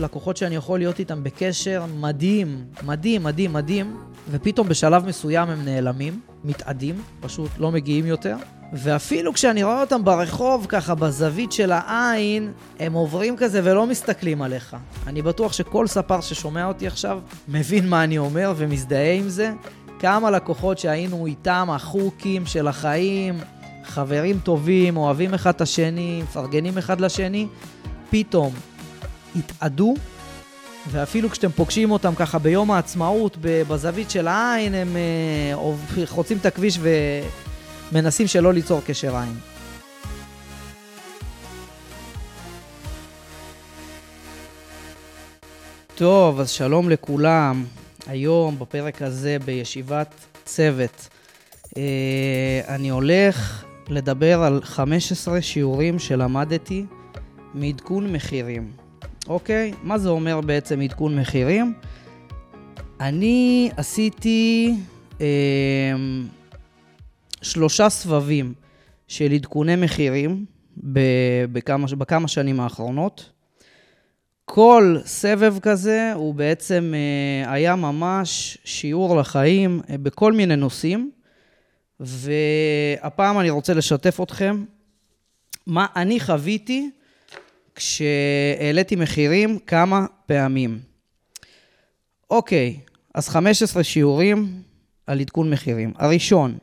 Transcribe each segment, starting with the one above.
לקוחות שאני יכול להיות איתם בקשר מדהים, מדהים, מדהים, מדהים, ופתאום בשלב מסוים הם נעלמים, מתעדים, פשוט לא מגיעים יותר, ואפילו כשאני רואה אותם ברחוב, ככה בזווית של העין, הם עוברים כזה ולא מסתכלים עליך. אני בטוח שכל ספר ששומע אותי עכשיו, מבין מה אני אומר ומזדהה עם זה. כמה לקוחות שהיינו איתם, החוקים של החיים, חברים טובים, אוהבים אחד את השני, מפרגנים אחד לשני, פתאום התעדו, ואפילו כשאתם פוגשים אותם ככה ביום העצמאות, בזווית של העין, הם חוצים את הכביש ומנסים שלא ליצור קשר עין. טוב, אז שלום לכולם. היום בפרק הזה בישיבת צוות. אני הולך לדבר על 15 שיעורים שלמדתי מעדכון מחירים. אוקיי, מה זה אומר בעצם עדכון מחירים? אני עשיתי 3 סבבים של עדכוני מחירים בכמה שנים האחרונות. כל סבב כזה הוא בעצם היה ממש שיעור לחיים בכל מיני נושאים, והפעם אני רוצה לשתף אתכם מה אני חוויתי כשהעליתי מחירים כמה פעמים. אוקיי, אז 15 שיעורים על עדכון מחירים. הראשון,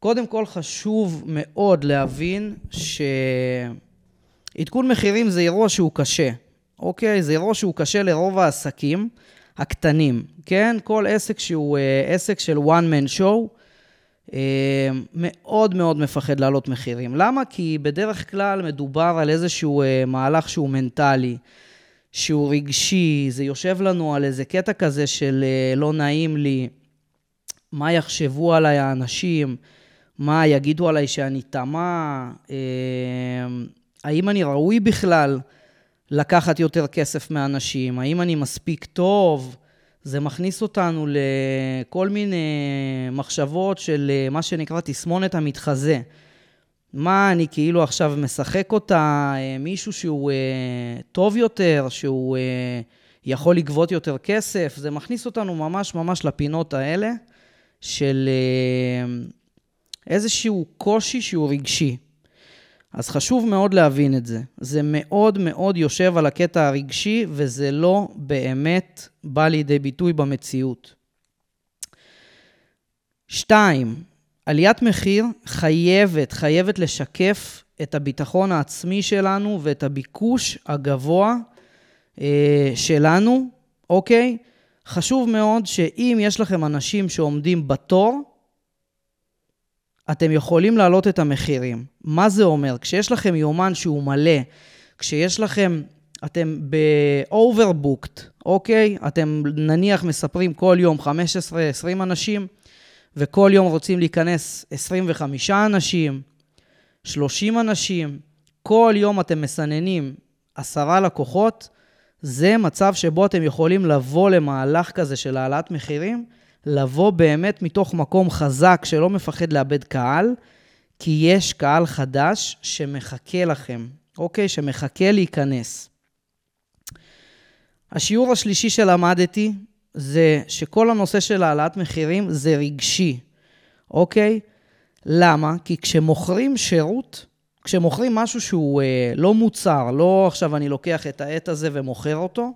קודם כל חשוב מאוד להבין שעדכון מחירים זה אירוע שהוא קשה. אוקיי, זה אירוע שהוא קשה לרוב העסקים הקטנים, כן? כל עסק שהוא עסק של one man show, מאוד מאוד מפחד לעלות מחירים. למה? כי בדרך כלל מדובר על איזשהו מהלך שהוא מנטלי, שהוא רגשי, זה יושב לנו על איזה קטע כזה של לא נעים לי, מה יחשבו עליי האנשים, מה יגידו עליי שאני תמה, האם אני ראוי בכלל לקחת יותר כסף מאנשים, האם אני מספיק טוב, זה מכניס אותנו לכל מיני מחשבות של מה שנקרא תסמונת המתחזה. מה, אני כאילו עכשיו משחק אותה, מישהו שהוא טוב יותר, שהוא יכול לגבות יותר כסף, זה מכניס אותנו ממש ממש לפינות האלה, של איזשהו קושי שהוא רגשי. אז חשוב מאוד להבין את זה. זה מאוד מאוד יושב על הקטע הרגשי, וזה לא באמת בא לידי ביטוי במציאות. 2. עליית מחיר חייבת לשקף את הביטחון העצמי שלנו, ואת הביקוש הגבוה שלנו. אוקיי? חשוב מאוד שאם יש לכם אנשים שעומדים בתור, אתם יכולים להעלות את המחירים. מה זה אומר? כשיש לכם יומן שהוא מלא, כשיש לכם, אתם ב-overbooked, אוקיי? אתם נניח מספרים כל יום 15-20 אנשים, וכל יום רוצים להיכנס 25 אנשים, 30 אנשים, כל יום אתם מסננים 10 לקוחות, זה מצב שבו אתם יכולים לבוא למהלך כזה של העלאת מחירים, לבוא באמת מתוך מקום חזק שלא מפחד לאבד קהל, כי יש קהל חדש שמחכה לכם, אוקיי? שמחכה להיכנס. השיעור השלישי שלמדתי זה שכל הנושא של העלאת מחירים זה רגשי, אוקיי? למה? כי כשמוכרים שירות, כשמוכרים משהו שהוא לא מוצר, לא עכשיו אני לוקח את העט הזה ומוכר אותו,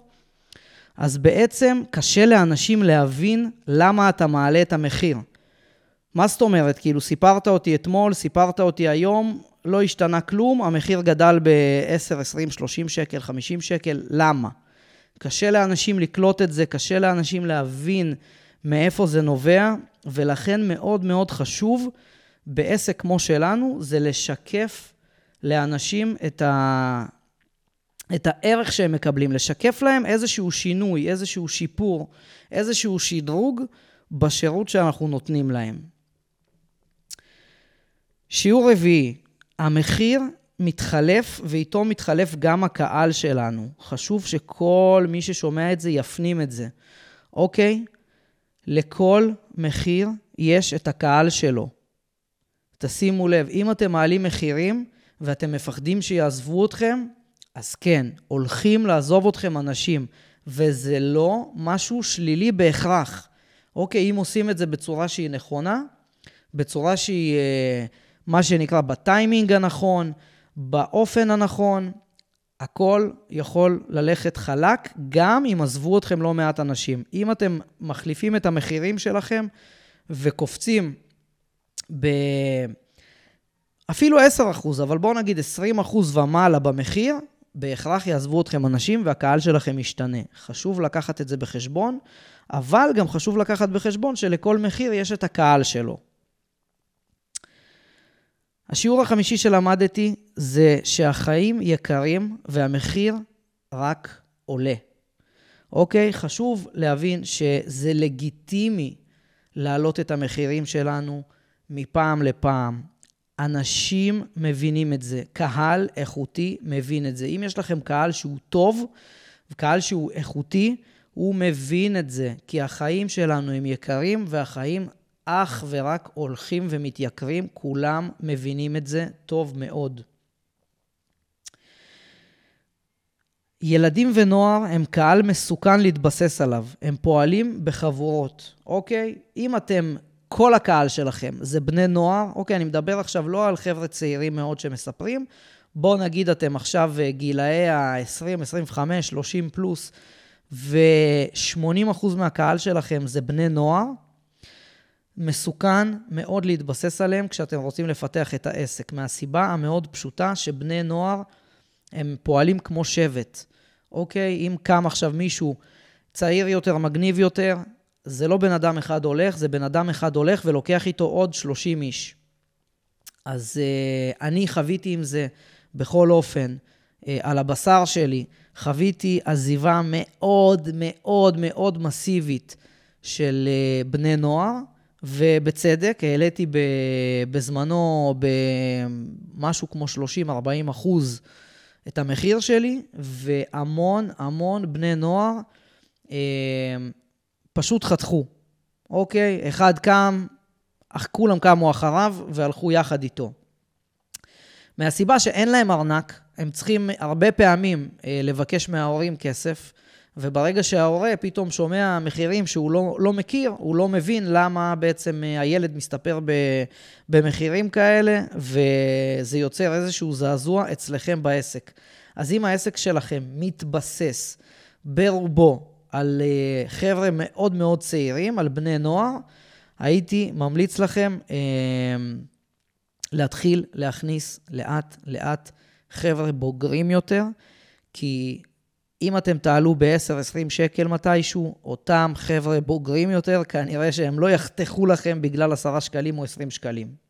אז בעצם קשה לאנשים להבין למה אתה מעלה את המחיר. מה זאת אומרת? כאילו סיפרת אותי אתמול, סיפרת אותי היום, לא השתנה כלום, המחיר גדל ב-10, 20, 30 שקל, 50 שקל, למה? קשה לאנשים לקלוט את זה, קשה לאנשים להבין מאיפה זה נובע, ולכן מאוד מאוד חשוב בעסק כמו שלנו, זה לשקף לאנשים את הערך שהם מקבלים, לשקף להם איזשהו שינוי, איזשהו שיפור, איזשהו שדרוג בשירות שאנחנו נותנים להם. שיעור רביעי, המחיר מתחלף ואיתו מתחלף גם הקהל שלנו. חשוב שכל מי ששומע את זה יפנים את זה. אוקיי? לכל מחיר יש את הקהל שלו. תשימו לב, אם אתם מעלים מחירים ואתם מפחדים שיעזבו אתכם, אז כן, הולכים לעזוב אתכם אנשים, וזה לא משהו שלילי בהכרח. אוקיי, אם עושים את זה בצורה שהיא נכונה, בצורה שהיא, מה שנקרא, בטיימינג הנכון, באופן הנכון, הכל יכול ללכת חלק, גם אם עזבו אתכם לא מעט אנשים. אם אתם מחליפים את המחירים שלכם, וקופצים אפילו 10%, אבל בואו נגיד 20% ומעלה במחיר, בהכרח יעזבו אתכם אנשים והקהל שלכם ישתנה. חשוב לקחת את זה בחשבון, אבל גם חשוב לקחת בחשבון שלכל מחיר יש את הקהל שלו. השיעור החמישי שלמדתי זה שהחיים יקרים והמחיר רק עולה. אוקיי, חשוב להבין שזה לגיטימי להעלות את המחירים שלנו מפעם לפעם. אנשים מבינים את זה, קהל איכותי מבין את זה. אם יש לכם קהל שהוא טוב, קהל שהוא איכותי, הוא מבין את זה, כי החיים שלנו הם יקרים, והחיים אך ורק הולכים ומתייקרים, כולם מבינים את זה טוב מאוד. ילדים ונוער הם קהל מסוכן להתבסס עליו, הם פועלים בחבורות, אוקיי? אם אתם כל הקהל שלכם זה בני נוער, אוקיי, אני מדבר עכשיו לא על חבר'ה צעירים מאוד שמספרים, בואו נגיד אתם עכשיו גילאי ה-20, 25, 30 פלוס, ו-80% מהקהל שלכם זה בני נוער, מסוכן מאוד להתבסס עליהם כשאתם רוצים לפתח את העסק, מהסיבה המאוד פשוטה שבני נוער הם פועלים כמו שבט, אוקיי, אם קם עכשיו מישהו צעיר יותר, מגניב יותר, זה לא בן אדם אחד הולך, זה בן אדם אחד הולך ולוקח איתו עוד 30 איש. אז אני חוויתי עם זה בכל אופן, על הבשר שלי, חוויתי עזיבה מאוד מאוד מאוד מסיבית של בני נוער, ובצדק, העליתי בזמנו במשהו כמו 30-40% את המחיר שלי, והמון המון בני נוער, פשוט חתכו, אוקיי, אחד קם, כולם קמו אחריו והלכו יחד איתו. מהסיבה שאין להם ארנק, הם צריכים הרבה פעמים לבקש מההורים כסף, וברגע שההורה פתאום שומע מחירים שהוא לא מכיר, הוא לא מבין למה בעצם הילד מסתפר במחירים כאלה, וזה יוצר איזשהו זעזוע אצלכם בעסק. אז אם העסק שלכם מתבסס ברובו, על חבר'ה מאוד מאוד צעירים, על בני נוער, הייתי ממליץ לכם להתחיל להכניס לאט לאט חבר'ה בוגרים יותר, כי אם אתם תעלו ב-10-20 שקל מתישהו, אותם חבר'ה בוגרים יותר, כנראה שהם לא יחתכו לכם בגלל 10 שקלים או 20 שקלים.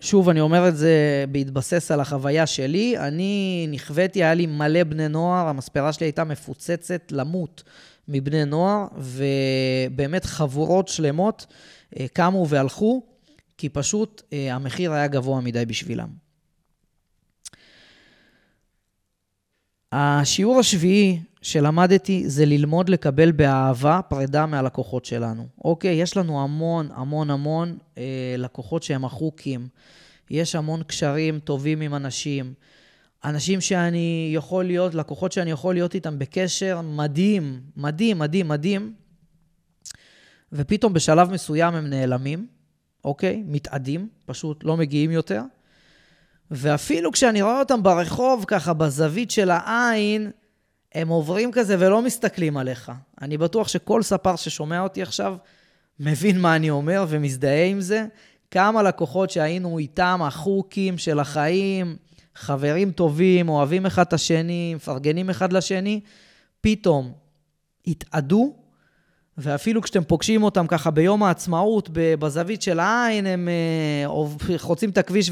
שוב, אני אומר את זה בהתבסס על החוויה שלי, אני נכוויתי, היה לי מלא בני נוער, המספרה שלי הייתה מפוצצת למות מבני נוער, ובאמת חבורות שלמות קמו והלכו, כי פשוט המחיר היה גבוה מדי בשבילם. השיעור השביעי שלמדתי זה ללמוד לקבל באהבה פרידה מהלקוחות שלנו. אוקיי, יש לנו המון המון המון לקוחות שהם החוקים. יש המון קשרים טובים עם אנשים. אנשים לקוחות שאני יכול להיות איתם בקשר מדהים, מדהים, מדהים, מדהים. ופתאום בשלב מסוים הם נעלמים, אוקיי, מתעדים, פשוט לא מגיעים יותר. ואפילו כשאני רואה אותם ברחוב, ככה בזווית של העין, הם עוברים כזה ולא מסתכלים עליך. אני בטוח שכל ספר ששומע אותי עכשיו, מבין מה אני אומר ומזדהה עם זה. כמה לקוחות שהיינו איתם, החוקים של החיים, חברים טובים, אוהבים אחד את השני, מפרגנים אחד לשני, פתאום התעדו, ואפילו כשאתם פוגשים אותם ככה ביום העצמאות, בזווית של העין, הם חוצים את הכביש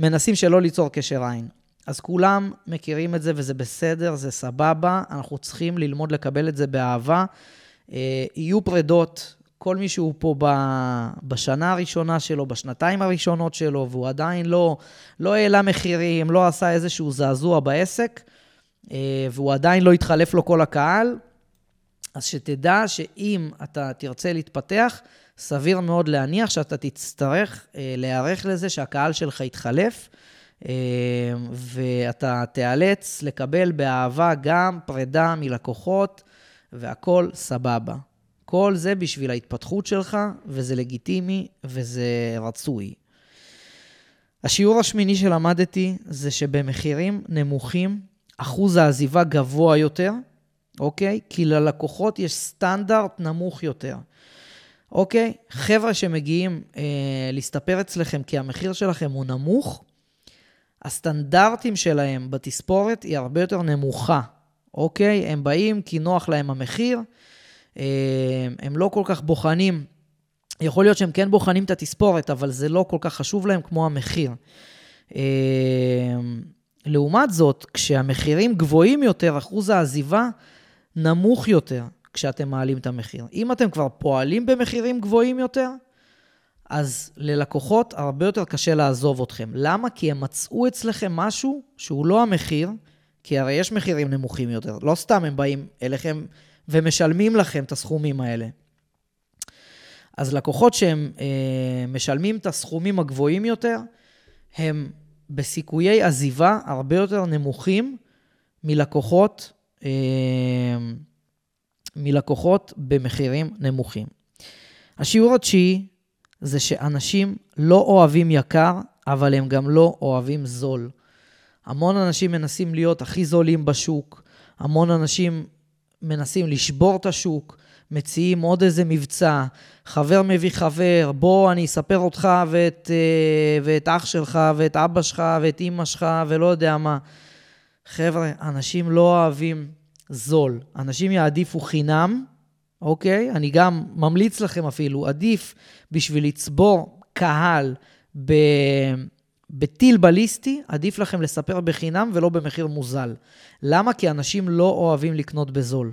מנסים שלא ליצור קשר עין. אז כולם מכירים את זה, וזה בסדר, זה סבבה, אנחנו צריכים ללמוד לקבל את זה באהבה. יהיו פרדות, כל מישהו פה בשנה הראשונה שלו, בשנתיים הראשונות שלו, והוא עדיין לא העלה מחירים, לא עשה איזשהו זעזוע בעסק, והוא עדיין לא התחלף לו כל הקהל, אז שתדע שאם אתה תרצה להתפתח, סביר מאוד להניח שאתה תצטרך להיערך לזה שהקהל שלך יתחלף, ואתה תיאלץ לקבל באהבה גם פרידה מלקוחות, והכל סבבה. כל זה בשביל ההתפתחות שלך, וזה לגיטימי, וזה רצוי. השיעור השמיני שלמדתי זה שבמחירים נמוכים, אחוז העזיבה גבוה יותר, אוקיי? כי ללקוחות יש סטנדרט נמוך יותר. אוקיי? חבר'ה שמגיעים להסתפר אצלכם כי המחיר שלכם הוא נמוך, הסטנדרטים שלהם בתספורת היא הרבה יותר נמוכה. אוקיי? הם באים כי נוח להם המחיר, הם לא כל כך בוחנים, יכול להיות שהם כן בוחנים את התספורת, אבל זה לא כל כך חשוב להם כמו המחיר. לעומת זאת, כשהמחירים גבוהים יותר, אחוז העזיבה נמוך יותר כשאתם מעלים את המחיר. אם אתם כבר פועלים במחירים גבוהים יותר, אז ללקוחות הרבה יותר קשה לעזוב אתכם. למה? כי הם מצאו אצלכם משהו שהוא לא המחיר, כי הרי יש מחירים נמוכים יותר. לא סתם הם באים אליכם ומשלמים לכם את הסכומים האלה. אז לקוחות שהם משלמים את הסכומים הגבוהים יותר, הם בסיכויי עזיבה הרבה יותר נמוכים מלקוחות, במחירים נמוכים. השיעור התשיעי זה שאנשים לא אוהבים יקר, אבל הם גם לא אוהבים זול. המון אנשים מנסים להיות הכי זולים בשוק, המון אנשים מנסים לשבור את השוק, מציעים עוד איזה מבצע, חבר מביא חבר, בוא אני אספר אותך ואת אח שלך, ואת אבא שלך, ואת אמא שלך, ולא יודע מה. חבר'ה, אנשים לא אוהבים זול. אנשים יעדיפו חינם, אוקיי? אני גם ממליץ לכם אפילו, עדיף בשביל לצבור קהל בטיל בליסטי, עדיף לכם לספר בחינם ולא במחיר מוזל. למה? כי אנשים לא אוהבים לקנות בזול.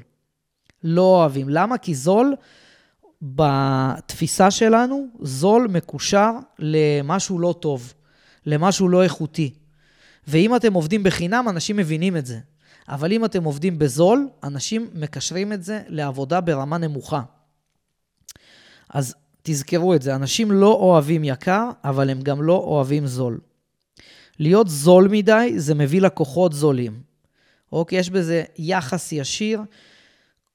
לא אוהבים. למה? כי זול, בתפיסה שלנו, זול מקושר למשהו לא טוב, למשהו לא איכותי. ואם אתם עובדים בחינם, אנשים מבינים את זה. אבל אם אתם עובדים בזול, אנשים מקשרים את זה לעבודה ברמה נמוכה. אז תזכרו את זה. אנשים לא אוהבים יקר, אבל הם גם לא אוהבים זול. להיות זול מדי, זה מביא לקוחות זולים. אוקיי, יש בזה יחס ישיר.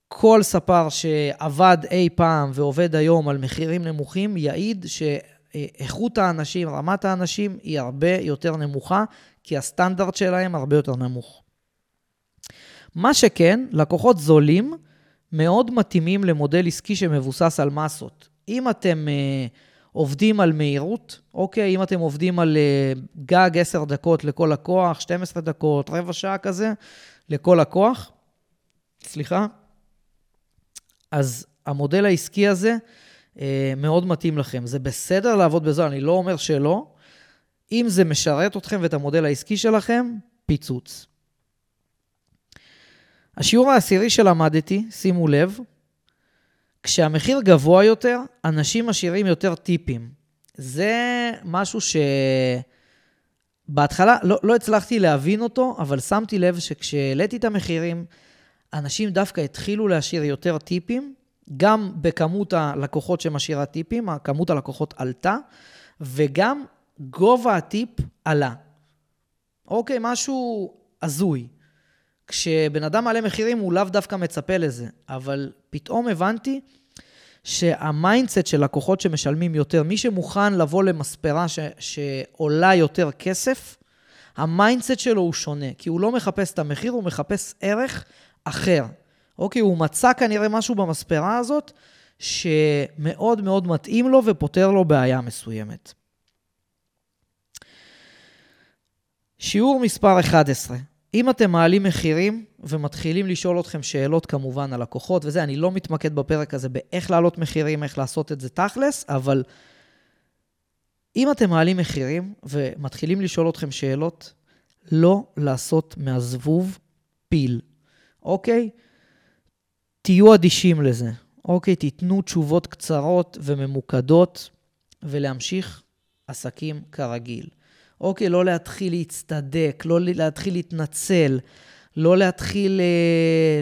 כל ספר שעבד אי פעם ועובד היום על מחירים נמוכים, יעיד שאיכות האנשים, רמת האנשים, היא הרבה יותר נמוכה, כי הסטנדרט שלהם הרבה יותר נמוך. מה שכן, לקוחות זולים מאוד מתאימים למודל עסקי שמבוסס על מסות. אם אתם עובדים על מהירות, אוקיי, אם אתם עובדים על גג 10 דקות לכל לקוח, 12 דקות, רבע שעה כזה, לכל לקוח, סליחה, אז המודל העסקי הזה מאוד מתאים לכם. זה בסדר לעבוד בזול, אני לא אומר שלא. אם זה משרת אתכם ואת המודל העסקי שלכם, פיצוץ. השיעור העשירי שלמדתי, שימו לב, כשהמחיר גבוה יותר, אנשים משאירים יותר טיפים. זה משהו שבהתחלה לא הצלחתי להבין אותו, אבל שמתי לב שכשהעליתי את המחירים, אנשים דווקא התחילו להשאיר יותר טיפים, גם בכמות הלקוחות שמשאירה טיפים, כמות הלקוחות עלתה, וגם גובה הטיפ עלה. אוקיי, משהו הזוי. כשבן אדם עלה מחירים הוא לאו דווקא מצפה לזה, אבל פתאום הבנתי שהמיינדסט של לקוחות שמשלמים יותר, מי שמוכן לבוא למספרה שעולה יותר כסף, המיינדסט שלו הוא שונה, כי הוא לא מחפש את המחיר, הוא מחפש ערך אחר. אוקיי, הוא מצא כנראה משהו במספרה הזאת שמאוד מאוד מתאים לו ופותר לו בעיה מסוימת. שיעור מספר 11. אם אתם מעלים מחירים ומתחילים לשאול אתכם שאלות כמובן על לקוחות וזה, אני לא מתמקד בפרק הזה באיך לעלות מחירים, איך לעשות את זה תכלס, אבל אם אתם מעלים מחירים ומתחילים לשאול אתכם שאלות, לא לעשות מהזבוב פיל. אוקיי? תהיו אדישים לזה. אוקיי? תיתנו תשובות קצרות וממוקדות ולהמשיך עסקים כרגיל. אוקיי? לא להתחיל להצטדק, לא להתחיל להתנצל, לא להתחיל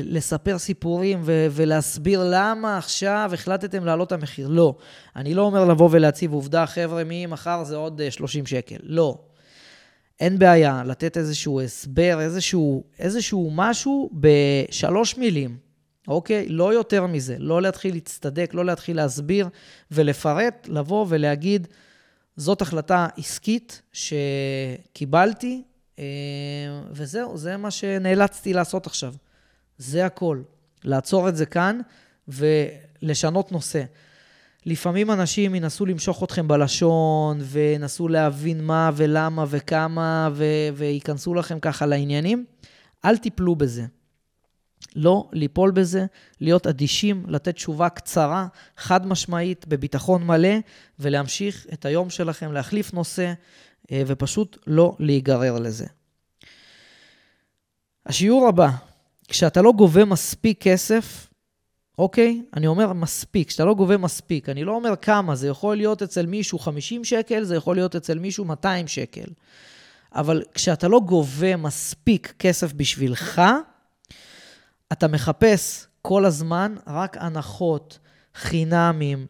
לספר סיפורים ולהסביר למה עכשיו החלטתם להעלות המחיר. לא. אני לא אומר לבוא ולהציב עובדה, חבר'ה, מי מחר זה עוד 30 שקל. לא. אין בעיה לתת איזשהו הסבר, איזשהו משהו בשלוש מילים, אוקיי? לא יותר מזה, לא להתחיל להצטדק, לא להתחיל להסביר ולפרט, לבוא ולהגיד, זאת החלטה עסקית שקיבלתי, וזהו, זה מה שנאלצתי לעשות עכשיו. זה הכל. לעצור את זה כאן ולשנות נושא. לפעמים אנשים ינסו למשוך אתכם בלשון, ונסו להבין מה ולמה וכמה, ויכנסו לכם ככה לעניינים. אל תיפלו בזה. לא ליפול בזה, להיות אדישים, לתת תשובה קצרה, חד משמעית, בביטחון מלא, ולהמשיך את היום שלכם, להחליף נושא, ופשוט לא להיגרר לזה. השיעור הבא, כשאתה לא גובה מספיק כסף, אוקיי? אני אומר מספיק, שאתה לא גובה מספיק. אני לא אומר כמה, זה יכול להיות אצל מישהו 50 שקל, זה יכול להיות אצל מישהו 200 שקל. אבל כשאתה לא גובה מספיק כסף בשבילך, אתה מחפש כל הזמן רק הנחות, חינמים.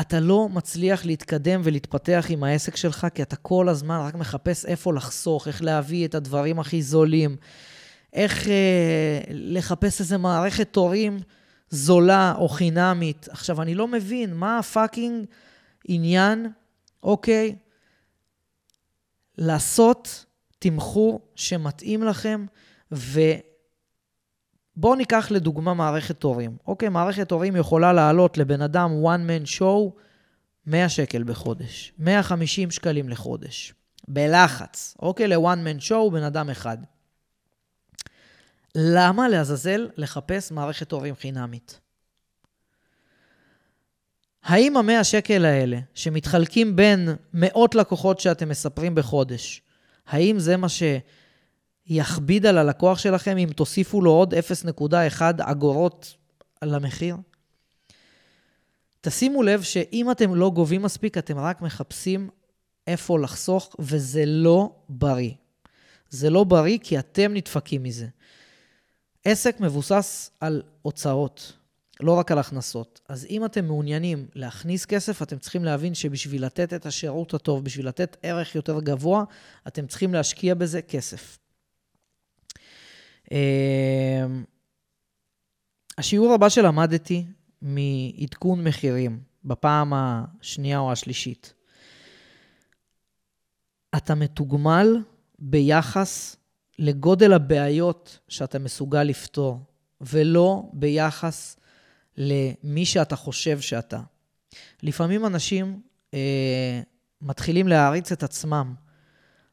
אתה לא מצליח להתקדם ולהתפתח עם העסק שלך, כי אתה כל הזמן רק מחפש איפה לחסוך, איך להביא את הדברים הכי זולים, איך לחפש איזה מערכת תורים זולה או חינמית. עכשיו, אני לא מבין מה הפאקינג עניין, אוקיי, לעשות תמחור שמתאים לכם, ובואו ניקח לדוגמה מערכת תורים. אוקיי, מערכת תורים יכולה לעלות לבן אדם one man show 100 שקל בחודש, 150 שקלים לחודש, בלחץ, אוקיי, ל-one man show בן אדם אחד. למה לעזאזל לחפש מערכת תורים חינמית? האם ה-100 שקל האלה, שמתחלקים בין מאות לקוחות שאתם מספרים בחודש, האם זה מה שיכביד על הלקוח שלכם אם תוסיפו לו עוד 0.1 אגורות על המחיר? תשימו לב שאם אתם לא גובים מספיק, אתם רק מחפשים איפה לחסוך, וזה לא בריא. זה לא בריא כי אתם נדפקים מזה. עסק מבוסס על הוצאות, לא רק על הכנסות. אז אם אתם מעוניינים להכניס כסף, אתם צריכים להבין שבשביל לתת את השירות הטוב, בשביל לתת ערך יותר גבוה, אתם צריכים להשקיע בזה כסף. השיעור הבא שלמדתי מעדכון מחירים, בפעם השנייה או השלישית. אתה מתוגמל ביחס לגודל הבעיות שאתה מסוגל לפתור, ולא ביחס למי שאתה חושב שאתה. לפעמים אנשים מתחילים להעריץ את עצמם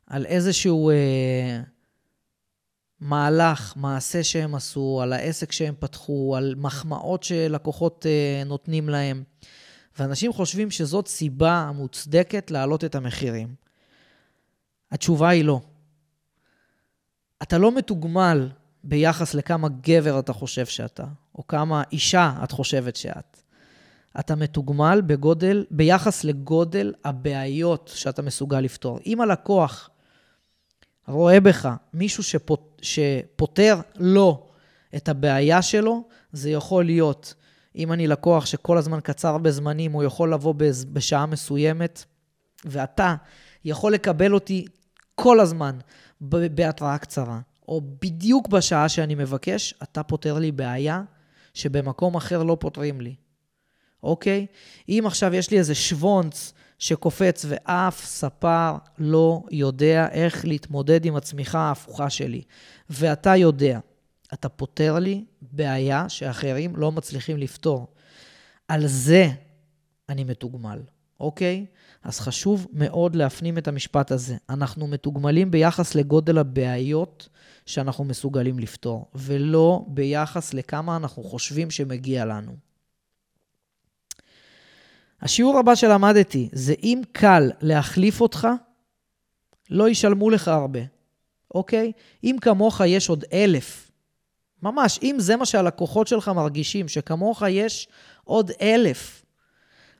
על איזשהו מהלך, מעשה שהם עשו, על העסק שהם פתחו, על מחמאות שלקוחות נותנים להם, ואנשים חושבים שזאת סיבה המוצדקת להעלות את המחירים. התשובה היא לא. אתה לא מתוגמל ביחס לכמה גבר אתה חושב שאתה, או כמה אישה את חושבת שאת. אתה מתוגמל ביחס לגודל הבעיות שאתה מסוגל לפתור. אם הלקוח רואה בך מישהו שפותר לו את הבעיה שלו, זה יכול להיות, אם אני לקוח שכל הזמן קצר בזמנים, הוא יכול לבוא בשעה מסוימת, ואתה יכול לקבל אותי כל הזמן בהתראה קצרה, או בדיוק בשעה שאני מבקש, אתה פותר לי בעיה שבמקום אחר לא פותרים לי. אוקיי? אם עכשיו יש לי איזה שוונץ שקופץ ואף ספר לא יודע איך להתמודד עם הצמיחה ההפוכה שלי, ואתה יודע, אתה פותר לי בעיה שאחרים לא מצליחים לפתור. על זה אני מתוגמל. אוקיי? אז חשוב מאוד להפנים את המשפט הזה. אנחנו מתוגמלים ביחס לגודל הבעיות שאנחנו מסוגלים לפתור, ולא ביחס לכמה אנחנו חושבים שמגיע לנו. השיעור הבא שלמדתי זה אם קל להחליף אותך, לא ישלמו לך הרבה. אוקיי? אם כמוך יש עוד 1,000, ממש, אם זה מה שהלקוחות שלך מרגישים, שכמוך יש עוד 1,000,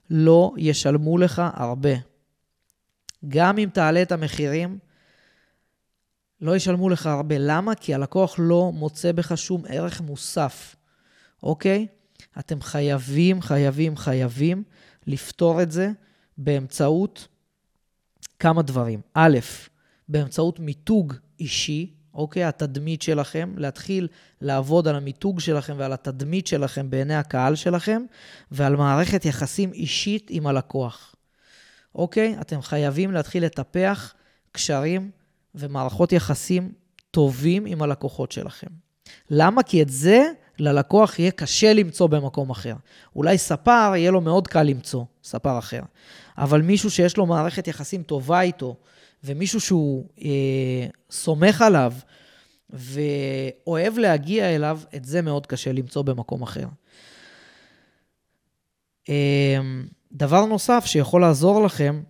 לא ישלמו לך הרבה. גם אם תעלה את המחירים, לא ישלמו לך הרבה. למה? כי הלקוח לא מוצא בך שום ערך מוסף. אוקיי? אתם חייבים לפתור את זה באמצעות כמה דברים. א', באמצעות מיתוג אישי, אוקיי, התדמית שלכם, להתחיל לעבוד על המיתוג שלכם ועל התדמית שלכם בעיני הקהל שלכם, ועל מערכת יחסים אישית עם הלקוח. אוקיי, אתם חייבים להתחיל לטפח קשרים ומערכות יחסים טובים עם הלקוחות שלכם. למה? כי את זה ללקוח יהיה קשה למצוא במקום אחר. אולי ספר יהיה לו מאוד קל למצוא, ספר אחר. אבל מישהו שיש לו מערכת יחסים טובה איתו, ומישהו שהוא סומך עליו, ואוהב להגיע אליו, את זה מאוד קשה למצוא במקום אחר. דבר נוסף שיכול לעזור לכם,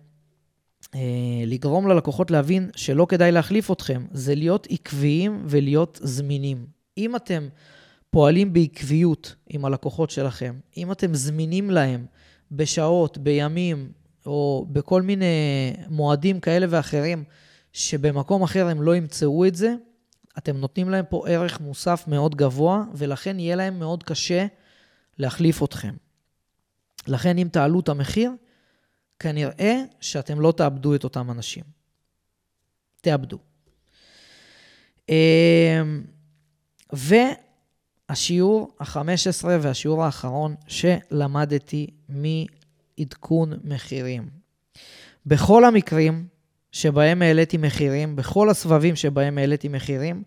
לגרום ללקוחות להבין שלא כדאי להחליף אתכם, זה להיות עקביים ולהיות זמינים. אם אתם פועלים בעקביות עם הלקוחות שלכם, אם אתם זמינים להם בשעות, בימים, או בכל מיני מועדים כאלה ואחרים, שבמקום אחר הם לא ימצאו את זה, אתם נותנים להם פה ערך מוסף מאוד גבוה, ולכן יהיה להם מאוד קשה להחליף אתכם. לכן אם תעלו את המחיר, כנראה שאתם לא תאבדו את אותם אנשים. תאבדו. והשיעור ה-15 והשיעור האחרון שלמדתי מעדכון מחירים. בכל המקרים שבהם העליתי מחירים, בכל הסבבים שבהם העליתי מחירים,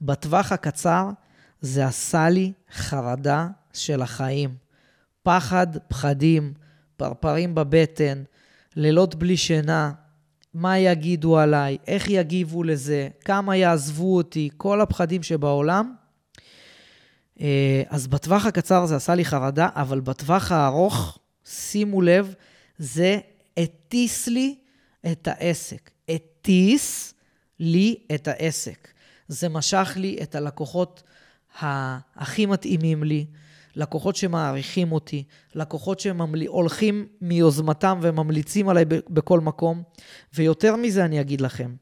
בטווח הקצר זה עשה לי חרדה של החיים. פחד, פחדים, פרפרים בבטן, לילות בלי שינה, מה יגידו עליי, איך יגיבו לזה, כמה יעזבו אותי, כל הפחדים שבעולם. אז בטווח הקצר זה עשה לי חרדה, אבל בטווח הארוך, שימו לב, זה הטיס לי את העסק. הטיס לי את העסק. זה משך לי את הלקוחות הכי מתאימים לי, לקוחות שמעריכים אותי, לקוחות שהולכים מיוזמתם וממליצים עליי בכל מקום, ויותר מזה אני אגיד לכם,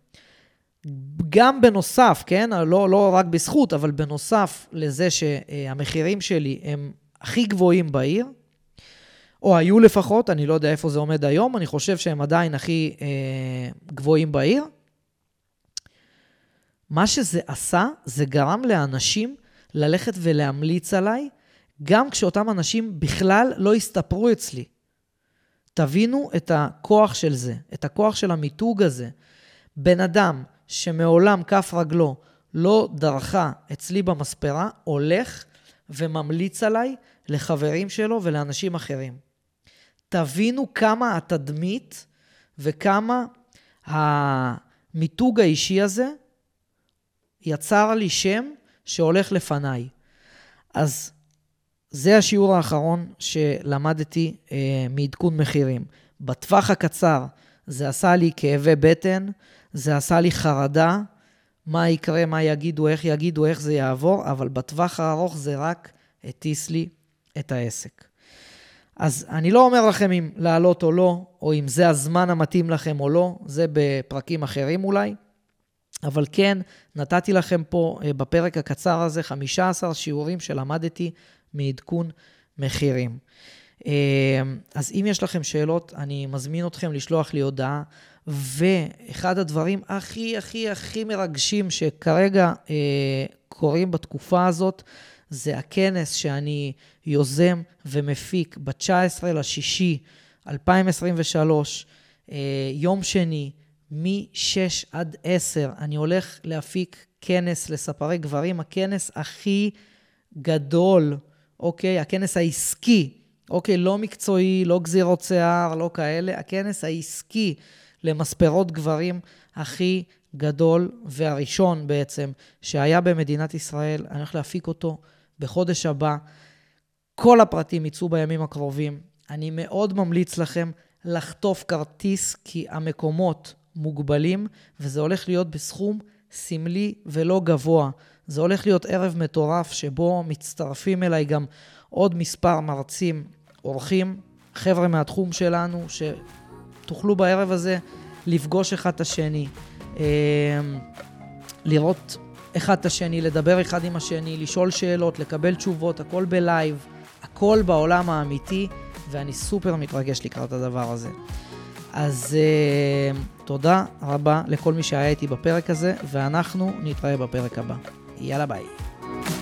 גם בנוסף, כן? לא רק בזכות, אבל בנוסף לזה שהמחירים שלי הם הכי גבוהים בעיר, או היו לפחות, אני לא יודע איפה זה עומד היום, אני חושב שהם עדיין הכי גבוהים בעיר, מה שזה עשה, זה גרם לאנשים ללכת ולהמליץ עליי, גם כשאותם אנשים בכלל לא הסתפרו אצלי. תבינו את הכוח של זה, את הכוח של המיתוג הזה. בן אדם שמעולם כף רגלו לא דרכה אצלי במספרה, הולך וממליץ עליי לחברים שלו ולאנשים אחרים. תבינו כמה התדמית וכמה המיתוג האישי הזה יצר לי שם שהולך לפניי. אז זה השיעור האחרון שלמדתי מעדכון מחירים. בטווח הקצר זה עשה לי כאבי בטן, זה עשה לי חרדה, מה יקרה, מה יגידו, איך זה יעבור, אבל בטווח הארוך זה רק הטיס לי את העסק. אז אני לא אומר לכם אם לעלות או לא, או אם זה הזמן המתאים לכם או לא, זה בפרקים אחרים אולי, אבל כן, נתתי לכם פה בפרק הקצר הזה 15 שיעורים שלמדתי מעדכון מחירים. אז אם יש לכם שאלות, אני מזמין אתכם לשלוח לי הודעה, ואחד הדברים הכי מרגשים שכרגע קורים בתקופה הזאת, זה הכנס שאני יוזם ומפיק ב-19/6/2023, יום שני, מ-6-10, אני הולך להפיק כנס לספרי גברים, הכנס הכי גדול, אוקיי, הכנס העסקי, אוקיי, לא מקצועי, לא גזירות שיער, לא כאלה, הכנס העסקי למספרות גברים הכי גדול והראשון בעצם שהיה במדינת ישראל, אני הולך להפיק אותו בחודש הבא, כל הפרטים יצאו בימים הקרובים, אני מאוד ממליץ לכם לחטוף כרטיס כי המקומות מוגבלים וזה הולך להיות בסכום סמלי ולא גבוה, זה הולך להיות ערב מטורף שבו מצטרפים אליי גם עוד מספר מרצים, אורחים, חבר'ה מהתחום שלנו, שתוכלו בערב הזה לפגוש אחד את השני, לראות אחד את השני, לדבר אחד עם השני, לשאול שאלות, לקבל תשובות, הכל בלייב, הכל בעולם האמיתי, ואני סופר מתרגש לקראת הדבר הזה. אז תודה רבה לכל מי שהיה איתי בפרק הזה, ואנחנו נתראה בפרק הבא. יאללה ביי.